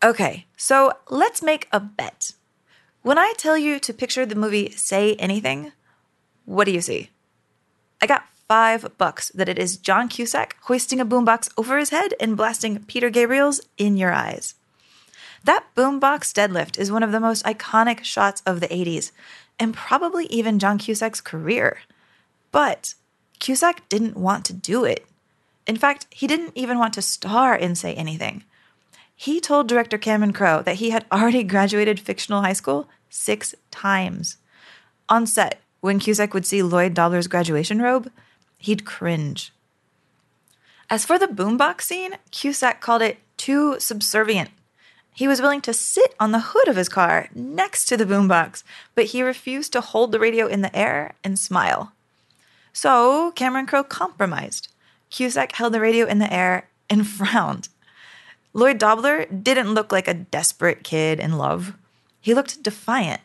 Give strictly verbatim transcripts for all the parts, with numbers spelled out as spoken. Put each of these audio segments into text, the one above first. Okay, so let's make a bet. When I tell you to picture the movie Say Anything, what do you see? I got five bucks that it is John Cusack hoisting a boombox over his head and blasting Peter Gabriel's In Your Eyes. That boombox deadlift is one of the most iconic shots of the eighties, and probably even John Cusack's career. But Cusack didn't want to do it. In fact, he didn't even want to star in Say Anything. He told director Cameron Crowe that he had already graduated fictional high school six times. On set, when Cusack would see Lloyd Dobler's graduation robe, he'd cringe. As for the boombox scene, Cusack called it too subservient. He was willing to sit on the hood of his car next to the boombox, but he refused to hold the radio in the air and smile. So Cameron Crowe compromised. Cusack held the radio in the air and frowned. Lloyd Dobler didn't look like a desperate kid in love. He looked defiant.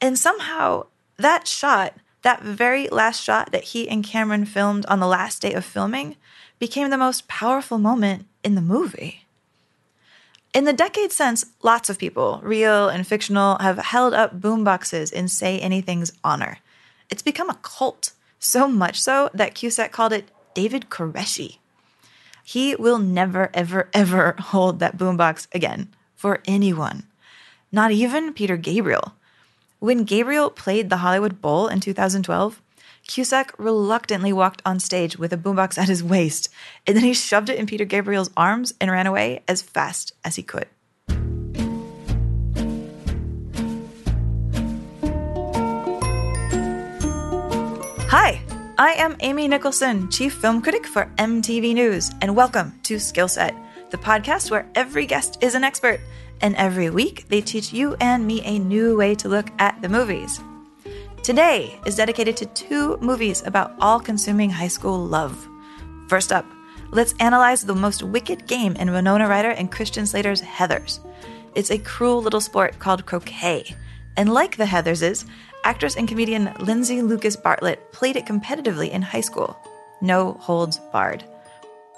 And somehow, that shot, that very last shot that he and Cameron filmed on the last day of filming, became the most powerful moment in the movie. In the decades since, lots of people, real and fictional, have held up boomboxes in Say Anything's honor. It's become a cult, so much so that Cusack called it David Koreshi. He will never, ever, ever hold that boombox again for anyone. Not even Peter Gabriel. When Gabriel played the Hollywood Bowl in two thousand twelve, Cusack reluctantly walked on stage with a boombox at his waist, and then he shoved it in Peter Gabriel's arms and ran away as fast as he could. Hi! I am Amy Nicholson, Chief Film Critic for M T V News, and welcome to Skillset, the podcast where every guest is an expert, and every week they teach you and me a new way to look at the movies. Today is dedicated to two movies about all-consuming high school love. First up, let's analyze the most wicked game in Winona Ryder and Christian Slater's Heathers. It's a cruel little sport called croquet, and like the Heatherses, actress and comedian Lindsay Lucas Bartlett played it competitively in high school. No holds barred.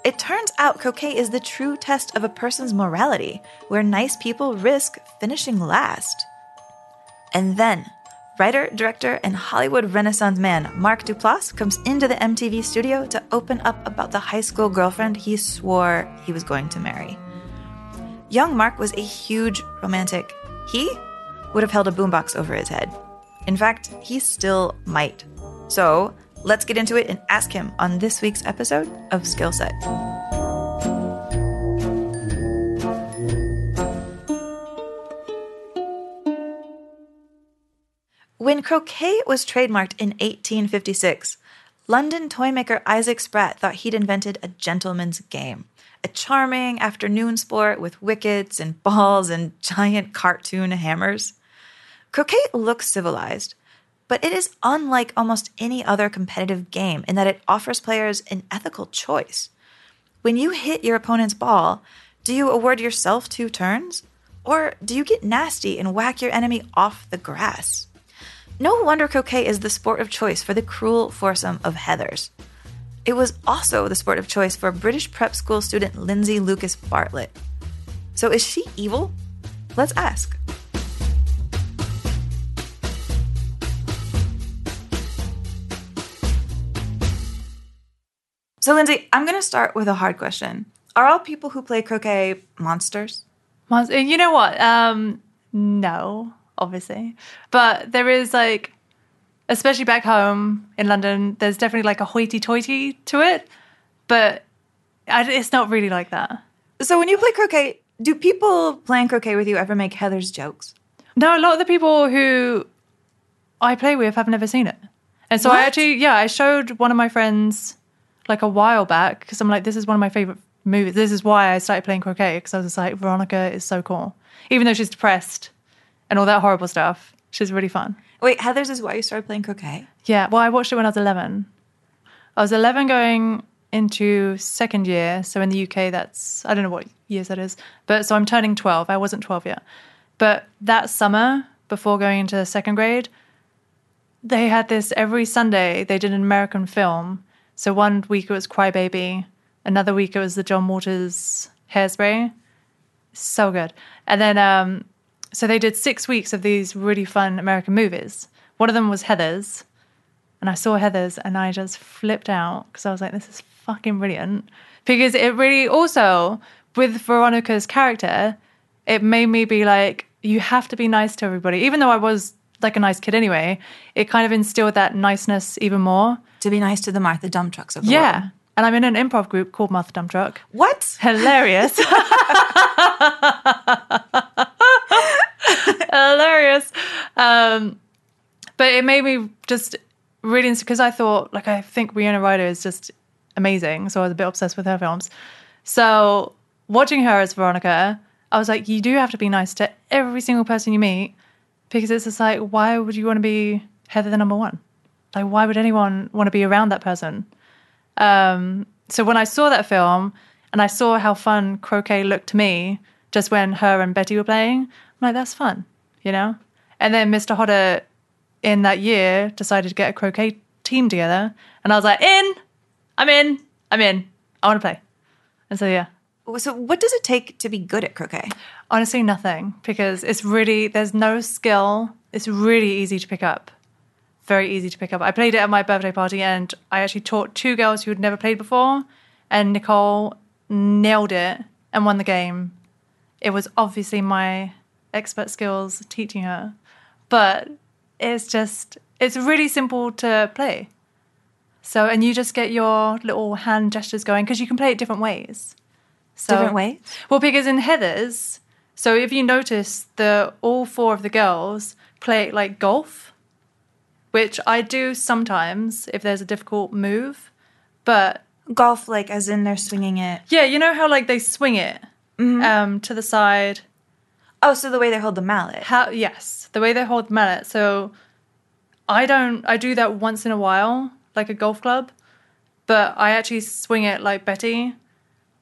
It turns out croquet is the true test of a person's morality, where nice people risk finishing last. And then, writer, director, and Hollywood Renaissance man Mark Duplass comes into the M T V studio to open up about the high school girlfriend he swore he was going to marry. Young Mark was a huge romantic. He would have held a boombox over his head. In fact, he still might. So let's get into it and ask him on this week's episode of Skillset. When croquet was trademarked in eighteen fifty-six, London toymaker Isaac Spratt thought he'd invented a gentleman's game, a charming afternoon sport with wickets and balls and giant cartoon hammers. Croquet looks civilized, but it is unlike almost any other competitive game in that it offers players an ethical choice. When you hit your opponent's ball, do you award yourself two turns? Or do you get nasty and whack your enemy off the grass? No wonder croquet is the sport of choice for the cruel foursome of Heathers. It was also the sport of choice for British prep school student Lindsay Lucas Bartlett. So is she evil? Let's ask. So, Lindsay, I'm going to start with a hard question. Are all people who play croquet monsters? Monster. You know what? Um, no, obviously. But there is, like, especially back home in London, there's definitely, like, a hoity-toity to it. But I, it's not really like that. So when you play croquet, do people playing croquet with you ever make Heather's jokes? No, a lot of the people who I play with have never seen it. And so what? I actually, yeah, I showed one of my friends, like, a while back, because I'm like, this is one of my favorite movies. This is why I started playing croquet, because I was just like, Veronica is so cool. Even though she's depressed and all that horrible stuff, she's really fun. Wait, Heathers is why you started playing croquet? Yeah, well, I watched it when I was eleven. I was eleven going into second year, so in the U K that's, I don't know what years that is, but so I'm turning twelve. I wasn't twelve yet. But that summer, before going into second grade, they had this every Sunday. They did an American film. So one week it was Cry Baby, another week it was the John Waters Hairspray, So good. And then um, so they did six weeks of these really fun American movies. One of them was Heathers. And I saw Heathers and I just flipped out because I was like, this is fucking brilliant. Because it really also, with Veronica's character, it made me be like, you have to be nice to everybody. Even though I was like a nice kid anyway, it kind of instilled that niceness even more. To be nice to the Martha Dump Trucks of the yeah. world. Yeah. And I'm in an improv group called Martha Dump Truck. What? Hilarious. Hilarious. Um, but it made me just really, because I thought, like, I think Winona Ryder is just amazing. So I was a bit obsessed with her films. So watching her as Veronica, I was like, you do have to be nice to every single person you meet, because it's just like, why would you want to be Heather the number one? Like, why would anyone want to be around that person? Um, so when I saw that film and I saw how fun croquet looked to me just when her and Betty were playing, I'm like, that's fun, you know? And then Mister Hodder in that year decided to get a croquet team together. And I was like, in, I'm in, I'm in, I want to play. And so, yeah. So what does it take to be good at croquet? Honestly, nothing, because it's really, there's no skill. It's really easy to pick up. Very easy to pick up. I played it at my birthday party and I actually taught two girls who had never played before, and Nicole nailed it and won the game. It was obviously my expert skills teaching her, but it's just, it's really simple to play. So, and you just get your little hand gestures going, because you can play it different ways. So, different ways? Well, because in Heathers, so if you notice, the all four of the girls play it like golf, which I do sometimes if there's a difficult move, but... Golf, like, as in they're swinging it? Yeah, you know how, like, they swing it mm-hmm. um, to the side. Oh, so the way they hold the mallet. How? Yes, the way they hold the mallet. So I don't... I do that once in a while, like a golf club, but I actually swing it like Betty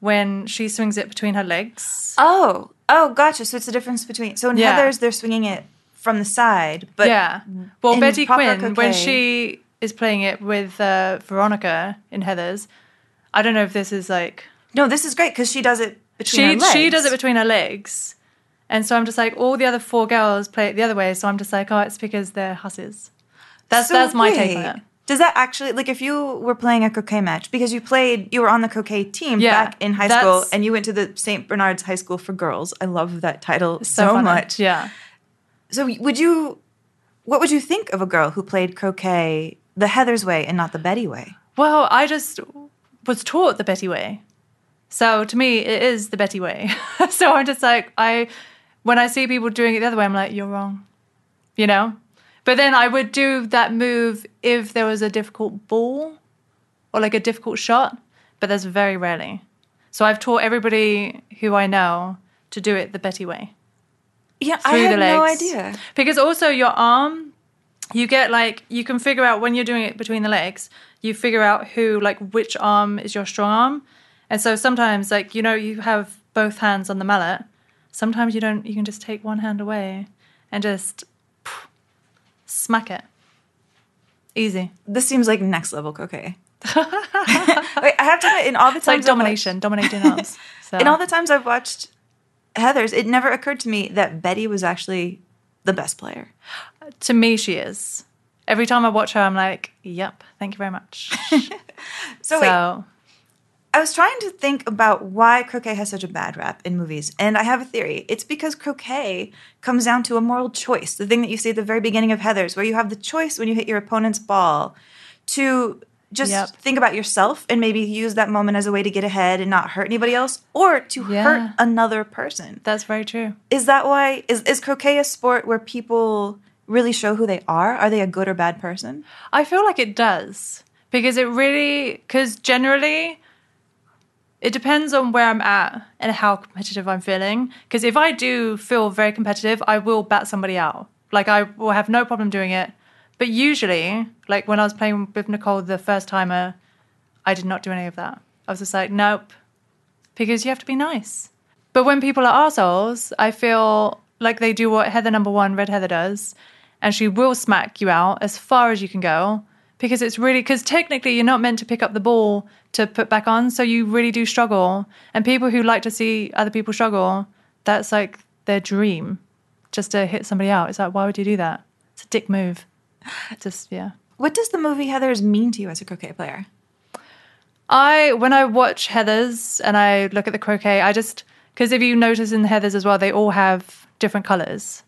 when she swings it between her legs. Oh, oh, gotcha. So it's the difference between... So in yeah. Heathers, they're swinging it... From the side, but yeah. Well, Betty Quinn, croquet. When she is playing it with uh, Veronica in Heathers, I don't know if this is like... No, this is great because she does it between she, her legs. She does it between her legs. And so I'm just like, all the other four girls play it the other way, so I'm just like, oh, it's because they're hussies. That's, so that's my take on it. Does that actually... Like, if you were playing a croquet match, because you played... You were on the croquet team yeah, back in high school, and you went to the Saint Bernard's High School for Girls. I love that title so, so much. Yeah. So would you, what would you think of a girl who played croquet the Heathers way and not the Betty way? Well, I just was taught the Betty way. So to me, it is the Betty way. So I'm just like, I, when I see people doing it the other way, I'm like, you're wrong, you know? But then I would do that move if there was a difficult ball or like a difficult shot, but that's very rarely. So I've taught everybody who I know to do it the Betty way. Yeah, I had no idea. Because also your arm, you get like, you can figure out when you're doing it between the legs, you figure out who, like which arm is your strong arm. And so sometimes like, you know, you have both hands on the mallet. Sometimes you don't, you can just take one hand away and just poof, smack it. Easy. This seems like next level croquet. Wait, I have to admit, in all the times. It's like domination, watched... dominating arms. So. In all the times I've watched Heathers, it never occurred to me that Betty was actually the best player. To me, she is. Every time I watch her, I'm like, yep, thank you very much. so, so wait, I was trying to think about why croquet has such a bad rap in movies, and I have a theory. It's because croquet comes down to a moral choice, the thing that you see at the very beginning of Heathers, where you have the choice when you hit your opponent's ball to... Just yep. think about yourself and maybe use that moment as a way to get ahead and not hurt anybody else or to yeah. hurt another person. That's very true. Is that why? Is, is croquet a sport where people really show who they are? Are they a good or bad person? I feel like it does because it really, because generally it depends on where I'm at and how competitive I'm feeling. Because if I do feel very competitive, I will bat somebody out. Like I will have no problem doing it. But usually, like when I was playing with Nicole the first timer, I did not do any of that. I was just like, nope, because you have to be nice. But when people are arseholes, I feel like they do what Heather number one, Red Heather does, and she will smack you out as far as you can go because it's really, because technically you're not meant to pick up the ball to put back on, so you really do struggle. And people who like to see other people struggle, that's like their dream, just to hit somebody out. It's like, why would you do that? It's a dick move. Just, yeah. What does the movie Heathers mean to you as a croquet player? I, when I watch Heathers and I look at the croquet, I just, because if you notice in the Heathers as well, they all have different colors.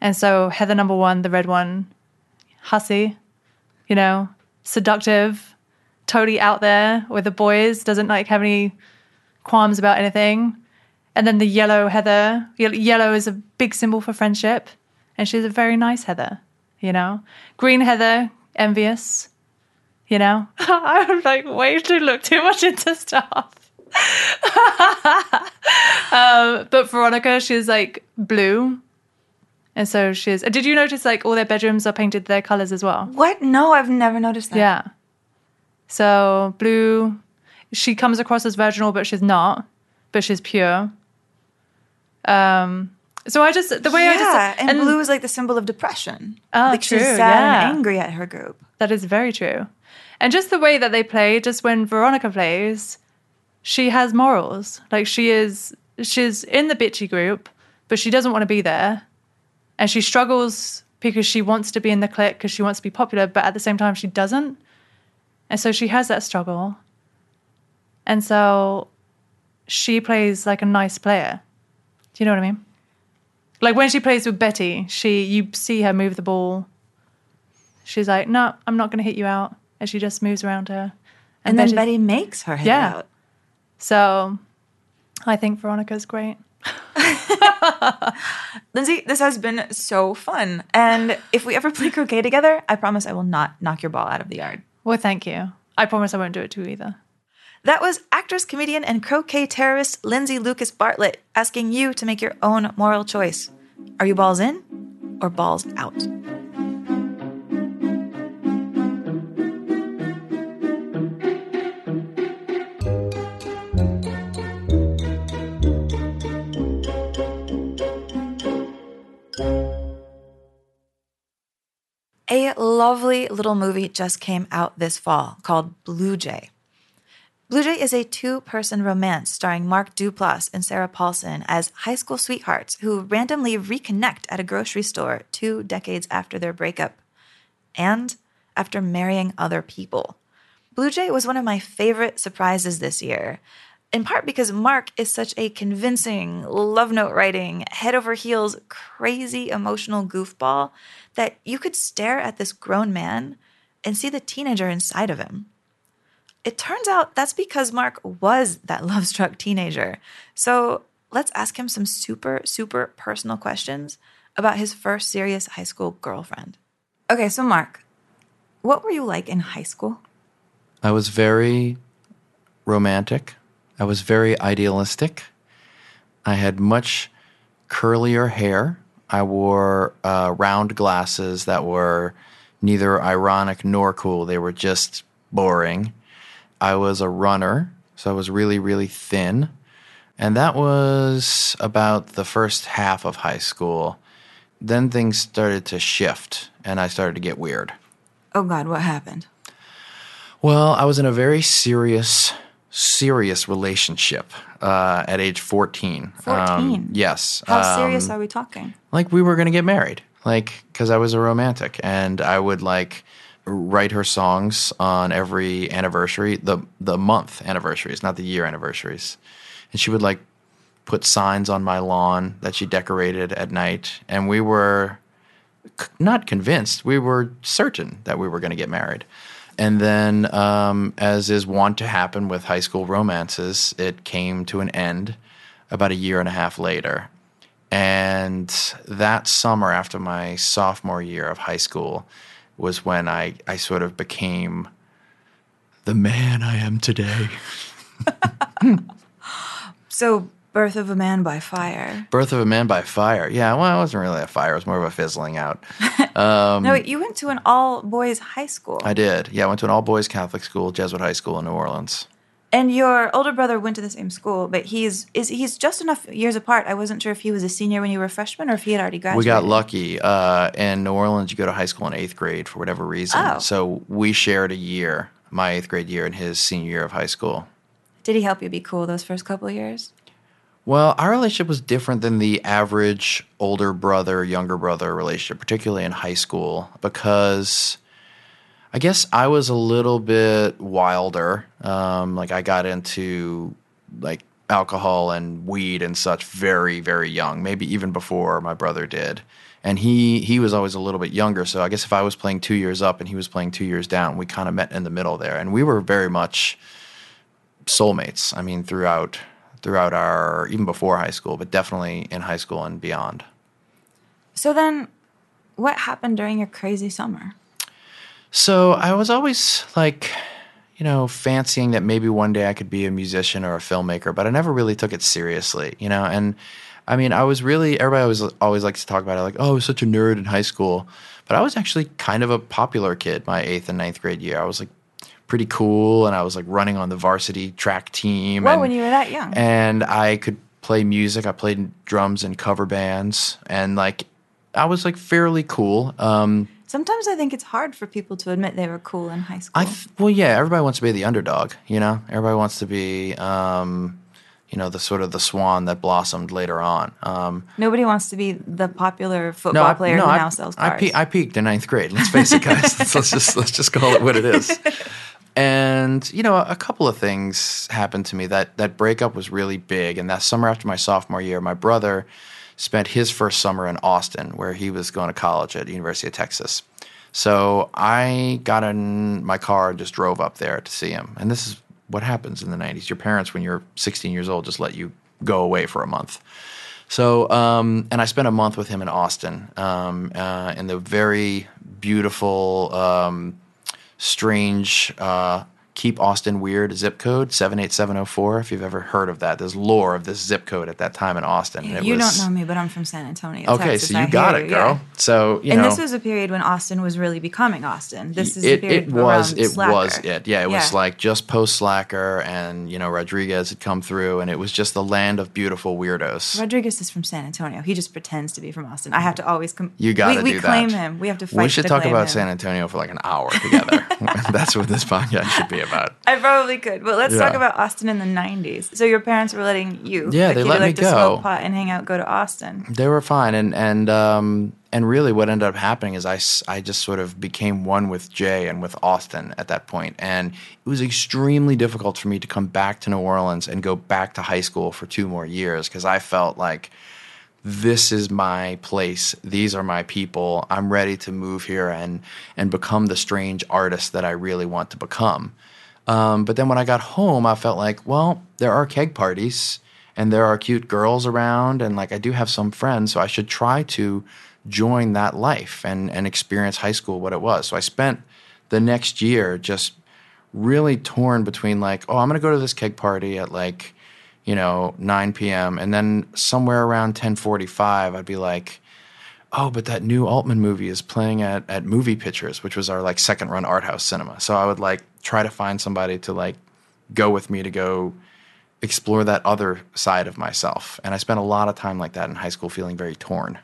And so Heather number one, the red one, hussy, you know, seductive, totally out there with the boys, doesn't like have any qualms about anything. And then the yellow Heather, yellow is a big symbol for friendship. And she's a very nice Heather, you know. Green Heather, envious, you know. I'm like way too look too much into stuff. um, but Veronica, she's like blue. And so she is. Did you notice like all their bedrooms are painted their colors as well? What? No, I've never noticed that. Yeah. So blue, she comes across as virginal, but she's not. But she's pure. Um. So I just, the way yeah, I just... And, and blue is like the symbol of depression. Oh, like true, she's sad yeah. and angry at her group. That is very true. And just the way that they play, just when Veronica plays, she has morals. Like she is, she's in the bitchy group, but she doesn't want to be there. And she struggles because she wants to be in the clique, because she wants to be popular, but at the same time she doesn't. And so she has that struggle. And so she plays like a nice player. Do you know what I mean? Like when she plays with Betty, she you see her move the ball. She's like, no, I'm not going to hit you out. And she just moves around her. And, and then Betty makes her hit yeah. out. So I think Veronica's great. Lindsay, this has been so fun. And if we ever play croquet together, I promise I will not knock your ball out of the yard. Well, thank you. I promise I won't do it to you either. That was actress, comedian, and croquet terrorist Lindsay Lucas Bartlett asking you to make your own moral choice. Are you balls in or balls out? A lovely little movie just came out this fall called Blue Jay. Blue Jay is a two-person romance starring Mark Duplass and Sarah Paulson as high school sweethearts who randomly reconnect at a grocery store two decades after their breakup and after marrying other people. Blue Jay was one of my favorite surprises this year, in part because Mark is such a convincing, love note writing, head over heels, crazy emotional goofball that you could stare at this grown man and see the teenager inside of him. It turns out that's because Mark was that love-struck teenager. So let's ask him some super, super personal questions about his first serious high school girlfriend. Okay, so Mark, what were you like in high school? I was very romantic. I was very idealistic. I had much curlier hair. I wore uh, round glasses that were neither ironic nor cool. They were just boring. I was a runner, so I was really, really thin. And that was about the first half of high school. Then things started to shift, and I started to get weird. Oh, God, what happened? Well, I was in a very serious, serious relationship uh, at age fourteen. fourteen? Um, yes. How um, serious are we talking? Like, we were going to get married, like, because I was a romantic, and I would, like... write her songs on every anniversary, the the month anniversaries, not the year anniversaries. And she would like put signs on my lawn that she decorated at night. And we were c- not convinced. We were certain that we were going to get married. And then um, as is wont to happen with high school romances, it came to an end about a year and a half later. And that summer after my sophomore year of high school was when I, I sort of became the man I am today. So, birth of a man by fire. Birth of a man by fire. Yeah, well, it wasn't really a fire. It was more of a fizzling out. Um, no, you went to an all-boys high school. I did. Yeah, I went to an all-boys Catholic school, Jesuit high school in New Orleans. And your older brother went to the same school, but he's is he's just enough years apart. I wasn't sure if he was a senior when you were a freshman or if he had already graduated. We got lucky. Uh, in New Orleans, you go to high school in eighth grade for whatever reason. Oh. So we shared a year, my eighth grade year and his senior year of high school. Did he help you be cool those first couple of years? Well, our relationship was different than the average older brother, younger brother relationship, particularly in high school, because I guess I was a little bit wilder. Um, like I got into like alcohol and weed and such very, very young, maybe even before my brother did. And he he was always a little bit younger. So I guess if I was playing two years up and he was playing two years down, we kind of met in the middle there. And we were very much soulmates, I mean, throughout throughout our, even before high school, but definitely in high school and beyond. So then what happened during your crazy summer? So I was always like, you know, fancying that maybe one day I could be a musician or a filmmaker, but I never really took it seriously, you know, and I mean, I was really, everybody always, always likes to talk about it, like, oh, I was such a nerd in high school. But I was actually kind of a popular kid my eighth and ninth grade year. I was, like, pretty cool, and I was, like, running on the varsity track team. Well, and, when you were that young. And I could play music. I played drums in cover bands. And, like, I was, like, fairly cool. Um, Sometimes I think it's hard for people to admit they were cool in high school. I th- well, yeah, everybody wants to be the underdog, you know? Everybody wants to be... Um, you know, the sort of the swan that blossomed later on. Um, Nobody wants to be the popular football no, I, player no, who I, now sells cars. I, pe- I peaked in ninth grade. Let's face it, guys. let's, let's just let's just call it what it is. And, you know, a couple of things happened to me. That, that breakup was really big. And that summer after my sophomore year, my brother spent his first summer in Austin, where he was going to college at the University of Texas. So I got in my car and just drove up there to see him. And this is what happens in the nineties. Your parents, when you're sixteen years old, just let you go away for a month. So, um, and I spent a month with him in Austin, um, uh, in the very beautiful, um, strange, uh, Keep Austin Weird zip code, seven eight seven oh four, if you've ever heard of that. There's lore of this zip code at that time in Austin. And it you was, don't know me, but I'm from San Antonio, Texas. Okay, so you got it, you, girl. Yeah. So, you and know. And this was a period when Austin was really becoming Austin. This is it, the period it was, around it Slacker. It was it. Yeah, it yeah. was like just post-Slacker, and, you know, Rodriguez had come through, and it was just the land of beautiful weirdos. Rodriguez is from San Antonio. He just pretends to be from Austin. I have to always com- – You got to do that. We claim him. We have to fight to claim him. We should talk about him. San Antonio for like an hour together. That's what this podcast should be about. I probably could. But let's yeah. talk about Austin in the nineties. So your parents were letting you, yeah, they let me go, smoke pot and hang out, go to Austin. They were fine, and and um and really what ended up happening is I, I just sort of became one with Jay and with Austin at that point. And it was extremely difficult for me to come back to New Orleans and go back to high school for two more years, because I felt like this is my place. These are my people. I'm ready to move here and and become the strange artist that I really want to become. Um, but then when I got home, I felt like, well, there are keg parties and there are cute girls around, and like I do have some friends, so I should try to join that life and and experience high school what it was. So I spent the next year just really torn between like, oh, I'm going to go to this keg party at like, you know, nine p.m. and then somewhere around ten forty-five, I'd be like, oh, but that new Altman movie is playing at, at Movie Pictures, which was our like second run art house cinema. So I would like try to find somebody to like go with me to go explore that other side of myself. And I spent a lot of time like that in high school, feeling very torn.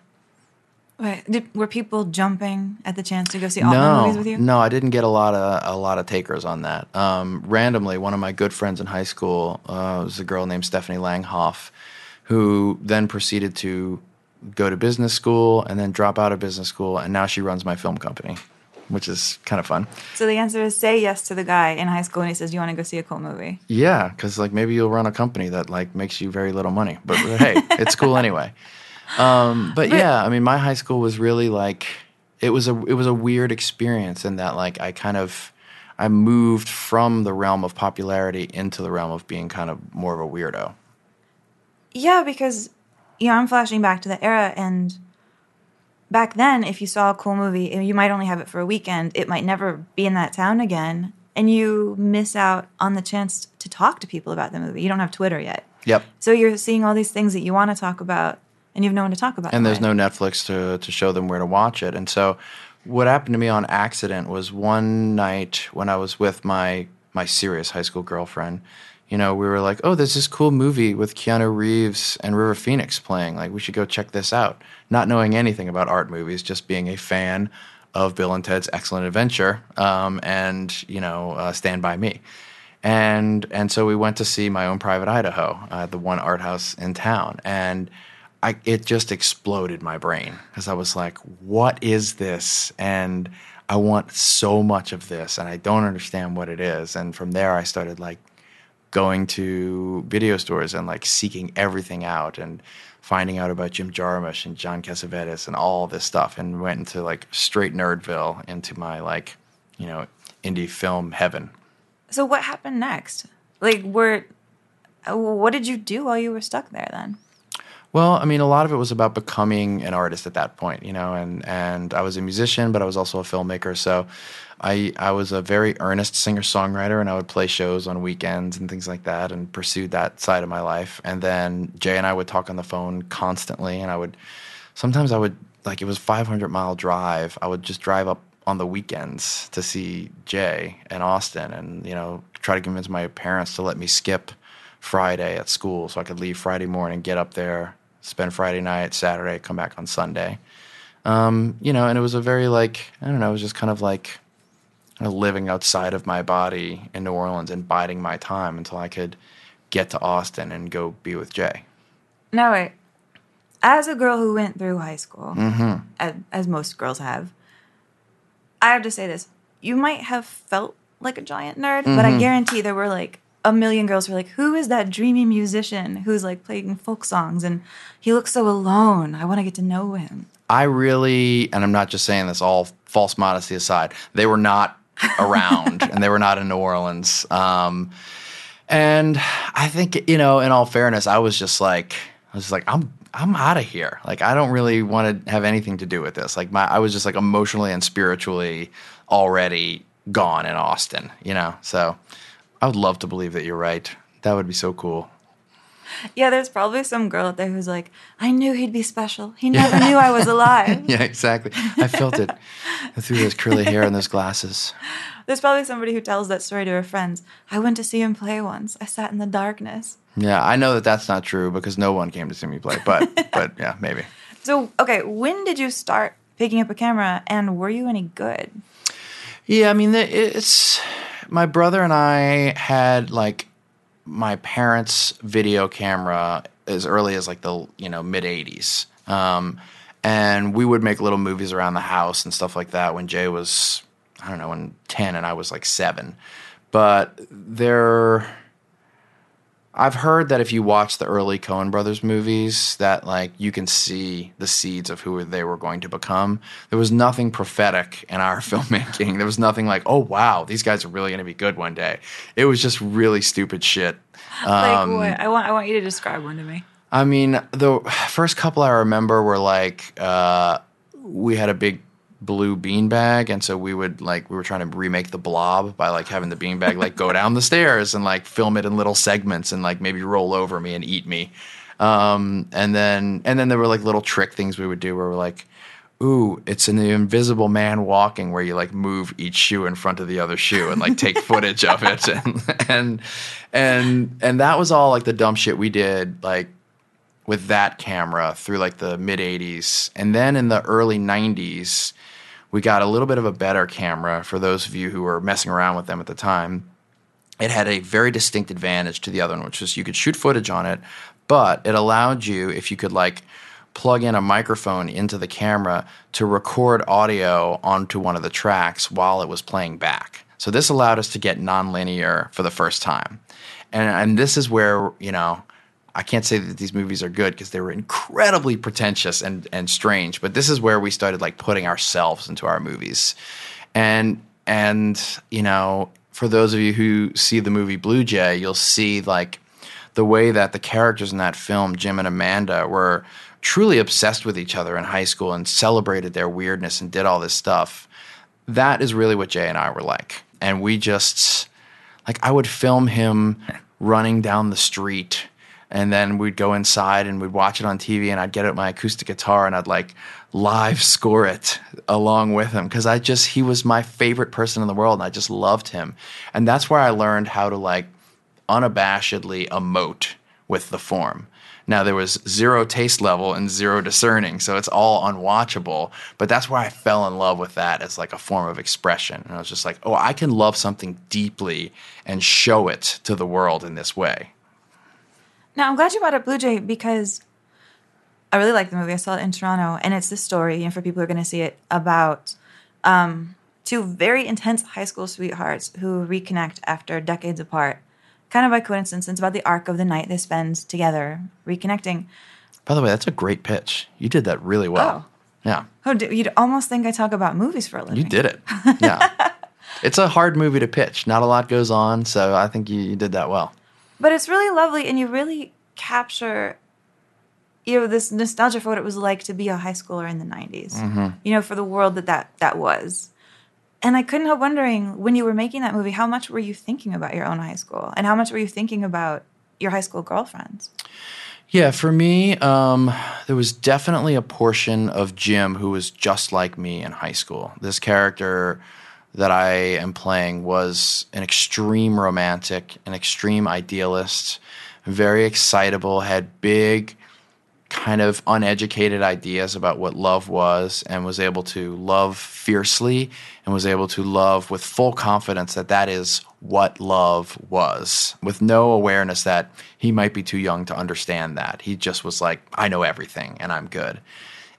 Wait, did, were people jumping at the chance to go see Altman no, movies with you? No, I didn't get a lot of a lot of takers on that. Um, randomly, one of my good friends in high school uh, was a girl named Stephanie Langhoff, who then proceeded to go to business school and then drop out of business school, and now she runs my film company, which is kind of fun. So the answer is say yes to the guy in high school, and he says, you want to go see a cool movie? Yeah, because like maybe you'll run a company that like makes you very little money, but hey, it's cool anyway. Um, but, but yeah, I mean, my high school was really like, it was a, it was a weird experience in that like, I kind of, I moved from the realm of popularity into the realm of being kind of more of a weirdo. Yeah, because, you know, I'm flashing back to the era, and back then, if you saw a cool movie, you might only have it for a weekend. It might never be in that town again, and you miss out on the chance to talk to people about the movie. You don't have Twitter yet. Yep. So you're seeing all these things that you want to talk about, and you have no one to talk about. And there's no Netflix to, to show them where to watch it. And so what happened to me on accident was one night when I was with my, my serious high school girlfriend, you know, we were like, oh, there's this cool movie with Keanu Reeves and River Phoenix playing. Like, we should go check this out. Not knowing anything about art movies, just being a fan of Bill and Ted's Excellent Adventure um, and, you know, uh, Stand By Me. And and so we went to see My Own Private Idaho, uh, the one art house in town. And I, it just exploded my brain because I was like, what is this? And I want so much of this, and I don't understand what it is. And from there, I started like going to video stores and like seeking everything out and finding out about Jim Jarmusch and John Cassavetes and all this stuff, and went into like straight nerdville into my like, you know, indie film heaven. So what happened next? Like, were, what did you do while you were stuck there then? Well, I mean, a lot of it was about becoming an artist at that point, you know, and, and I was a musician, but I was also a filmmaker. So I I was a very earnest singer-songwriter, and I would play shows on weekends and things like that and pursued that side of my life. And then Jay and I would talk on the phone constantly, and I would – sometimes I would – like, it was a five hundred mile drive. I would just drive up on the weekends to see Jay in Austin and, you know, try to convince my parents to let me skip Friday at school so I could leave Friday morning, get up there, spend Friday night, Saturday, come back on Sunday. Um, you know, and it was a very, like, I don't know, it was just kind of like living outside of my body in New Orleans and biding my time until I could get to Austin and go be with Jay. Now, wait. As a girl who went through high school, mm-hmm. as, as most girls have, I have to say this. You might have felt like a giant nerd, mm-hmm. but I guarantee there were, like, a million girls were like, who is that dreamy musician who's, like, playing folk songs and he looks so alone? I want to get to know him. I really, and I'm not just saying this, all false modesty aside, they were not around and they were not in New Orleans. Um, and I think, you know, in all fairness, I was just like, I was just like, I'm I'm out of here. Like, I don't really want to have anything to do with this. Like, my, I was just like emotionally and spiritually already gone in Austin, you know? So I would love to believe that you're right. That would be so cool. Yeah, there's probably some girl out there who's like, I knew he'd be special. He never yeah. knew I was alive. Yeah, exactly. I felt it through his curly hair and those glasses. There's probably somebody who tells that story to her friends. I went to see him play once. I sat in the darkness. Yeah, I know that that's not true because no one came to see me play, but but yeah, maybe. So, okay, when did you start picking up a camera, and were you any good? Yeah, I mean, it's my brother and I had, like, my parents' video camera as early as like the, you know, mid eighties. Um, and we would make little movies around the house and stuff like that when Jay was, I don't know, when ten and I was like seven. But there, I've heard that if you watch the early Coen Brothers movies that like you can see the seeds of who they were going to become. There was nothing prophetic in our filmmaking. There was nothing like, oh, wow, these guys are really going to be good one day. It was just really stupid shit. Um, like what? I want, I want you to describe one to me. I mean, the first couple I remember were like uh, we had a big blue beanbag, and so we would like we were trying to remake The Blob by like having the beanbag like go down the stairs and like film it in little segments and like maybe roll over me and eat me. Um, and then and then there were like little trick things we would do where we're like, ooh, it's an invisible man walking, where you like move each shoe in front of the other shoe and like take footage of it, and and and and that was all like the dumb shit we did like with that camera through like the mid eighties. And then in the early nineties, we got a little bit of a better camera for those of you who were messing around with them at the time. It had a very distinct advantage to the other one, which was you could shoot footage on it, but it allowed you, if you could like plug in a microphone into the camera, to record audio onto one of the tracks while it was playing back. So this allowed us to get nonlinear for the first time. And, and this is where, you know, I can't say that these movies are good because they were incredibly pretentious and, and strange, but this is where we started like putting ourselves into our movies. And, and you know, for those of you who see the movie Blue Jay, you'll see like the way that the characters in that film, Jim and Amanda, were truly obsessed with each other in high school and celebrated their weirdness and did all this stuff. That is really what Jay and I were like. And we just, like, I would film him running down the street, and then we'd go inside and we'd watch it on T V, and I'd get out my acoustic guitar and I'd like live score it along with him. Cause I just, he was my favorite person in the world and I just loved him. And that's where I learned how to like unabashedly emote with the form. Now, there was zero taste level and zero discerning, so it's all unwatchable. But that's where I fell in love with that as like a form of expression. And I was just like, oh, I can love something deeply and show it to the world in this way. Now, I'm glad you brought up Blue Jay because I really like the movie. I saw it in Toronto, and it's this story, and for people who are going to see it, about um, two very intense high school sweethearts who reconnect after decades apart. Kind of by coincidence, it's about the arc of the night they spend together reconnecting. By the way, that's a great pitch. You did that really well. Oh. Yeah. Oh, you'd almost think I talk about movies for a living. You did it. Yeah. It's a hard movie to pitch. Not a lot goes on, so I think you, you did that well. But it's really lovely, and you really capture, you know, this nostalgia for what it was like to be a high schooler in the nineties. Mm-hmm. You know, for the world that, that that was. And I couldn't help wondering, when you were making that movie, how much were you thinking about your own high school? And how much were you thinking about your high school girlfriends? Yeah, for me, um, there was definitely a portion of Jim who was just like me in high school. This character that I am playing was an extreme romantic, an extreme idealist, very excitable, had big kind of uneducated ideas about what love was, and was able to love fiercely, and was able to love with full confidence that that is what love was, with no awareness that he might be too young to understand that. He just was like, I know everything and I'm good.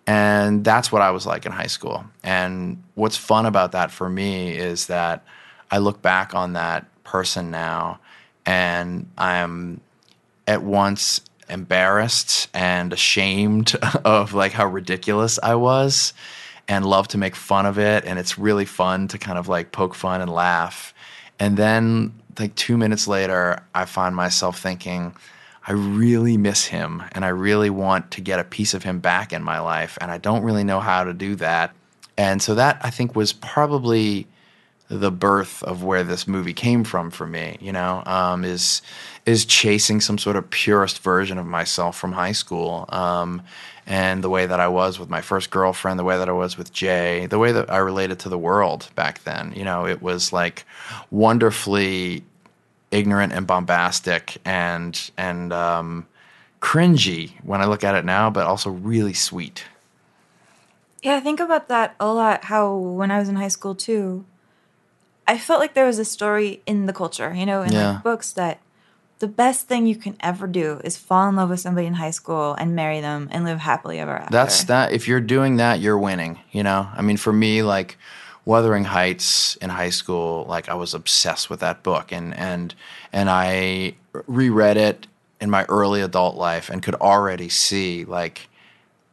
And that's what I was like in high school. And what's fun about that for me is that I look back on that person now, and I'm at once embarrassed and ashamed of like how ridiculous I was, and love to make fun of it. And it's really fun to kind of like poke fun and laugh. And then like two minutes later, I find myself thinking, I really miss him, and I really want to get a piece of him back in my life, and I don't really know how to do that. And so that, I think, was probably the birth of where this movie came from for me, you know, um, is is chasing some sort of purest version of myself from high school, um, and the way that I was with my first girlfriend, the way that I was with Jay, the way that I related to the world back then. You know, it was like wonderfully ignorant and bombastic and and um, cringy when I look at it now, but also really sweet. Yeah, I think about that a lot, how when I was in high school too, I felt like there was a story in the culture, you know, in yeah. like books, that the best thing you can ever do is fall in love with somebody in high school and marry them and live happily ever after. That's that. If you're doing that, you're winning, you know? I mean, for me, like, Wuthering Heights in high school, like I was obsessed with that book, and and and I reread it in my early adult life and could already see like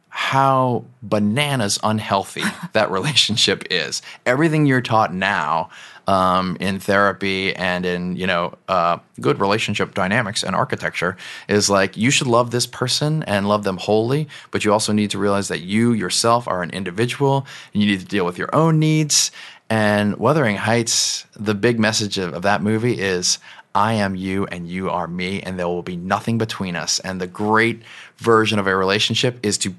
how bananas unhealthy that relationship is. Everything you're taught now um, in therapy and in, you know, uh, good relationship dynamics and architecture is like, you should love this person and love them wholly, but you also need to realize that you yourself are an individual and you need to deal with your own needs. And Wuthering Heights, the big message of, of that movie is, I am you and you are me, and there will be nothing between us. And the great version of a relationship is to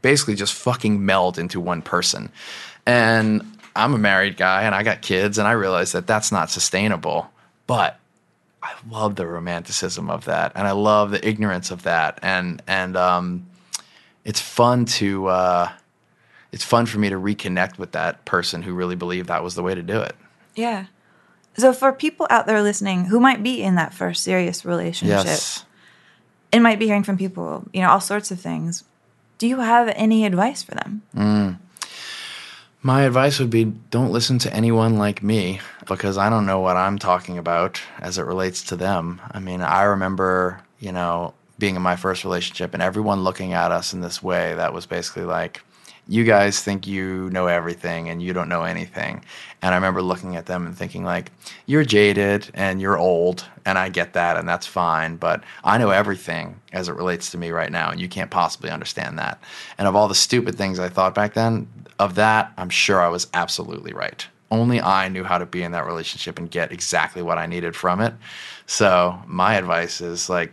basically just fucking meld into one person. And I'm a married guy and I got kids, and I realized that that's not sustainable, but I love the romanticism of that. And I love the ignorance of that. And, and, um, it's fun to, uh, it's fun for me to reconnect with that person who really believed that was the way to do it. Yeah. So for people out there listening who might be in that first serious relationship, yes, and might be hearing from people, you know, all sorts of things, do you have any advice for them? Mm. My advice would be, don't listen to anyone like me, because I don't know what I'm talking about as it relates to them. I mean, I remember, you know, being in my first relationship and everyone looking at us in this way that was basically like, you guys think you know everything and you don't know anything. And I remember looking at them and thinking like, you're jaded and you're old, and I get that, and that's fine, but I know everything as it relates to me right now, and you can't possibly understand that. And of all the stupid things I thought back then, of that, I'm sure I was absolutely right. Only I knew how to be in that relationship and get exactly what I needed from it. So my advice is like,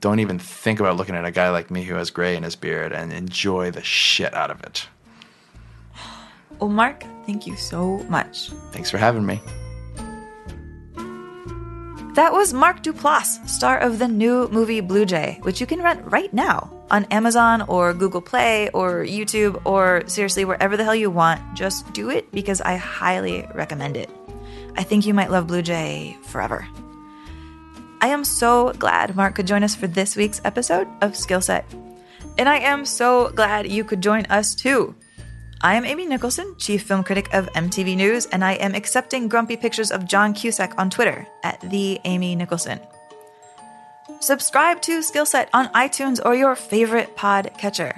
don't even think about looking at a guy like me who has gray in his beard, and enjoy the shit out of it. Well, Mark, thank you so much. Thanks for having me. That was Mark Duplass, star of the new movie Blue Jay, which you can rent right now on Amazon or Google Play or YouTube or seriously wherever the hell you want. Just do it because I highly recommend it. I think you might love Blue Jay forever. I am so glad Mark could join us for this week's episode of Skillset. And I am so glad you could join us too. I am Amy Nicholson, chief film critic of M T V News, and I am accepting grumpy pictures of John Cusack on Twitter at the Amy Nicholson. Subscribe to Skillset on iTunes or your favorite pod catcher.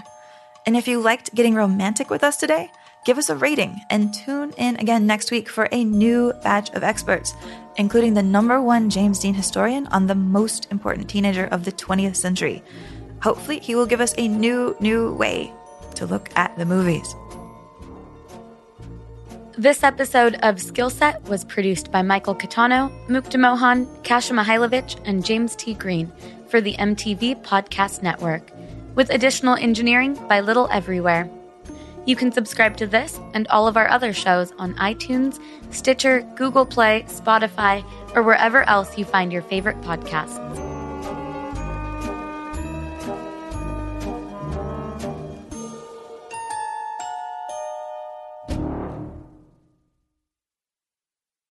And if you liked getting romantic with us today, give us a rating and tune in again next week for a new batch of experts, including the number one James Dean historian on the most important teenager of the twentieth century. Hopefully, he will give us a new, new way to look at the movies. This episode of Skillset was produced by Michael Catano, Mukta Mohan, Kasia Mihailovich, and James T. Green for the M T V Podcast Network, with additional engineering by Little Everywhere. You can subscribe to this and all of our other shows on iTunes, Stitcher, Google Play, Spotify, or wherever else you find your favorite podcasts.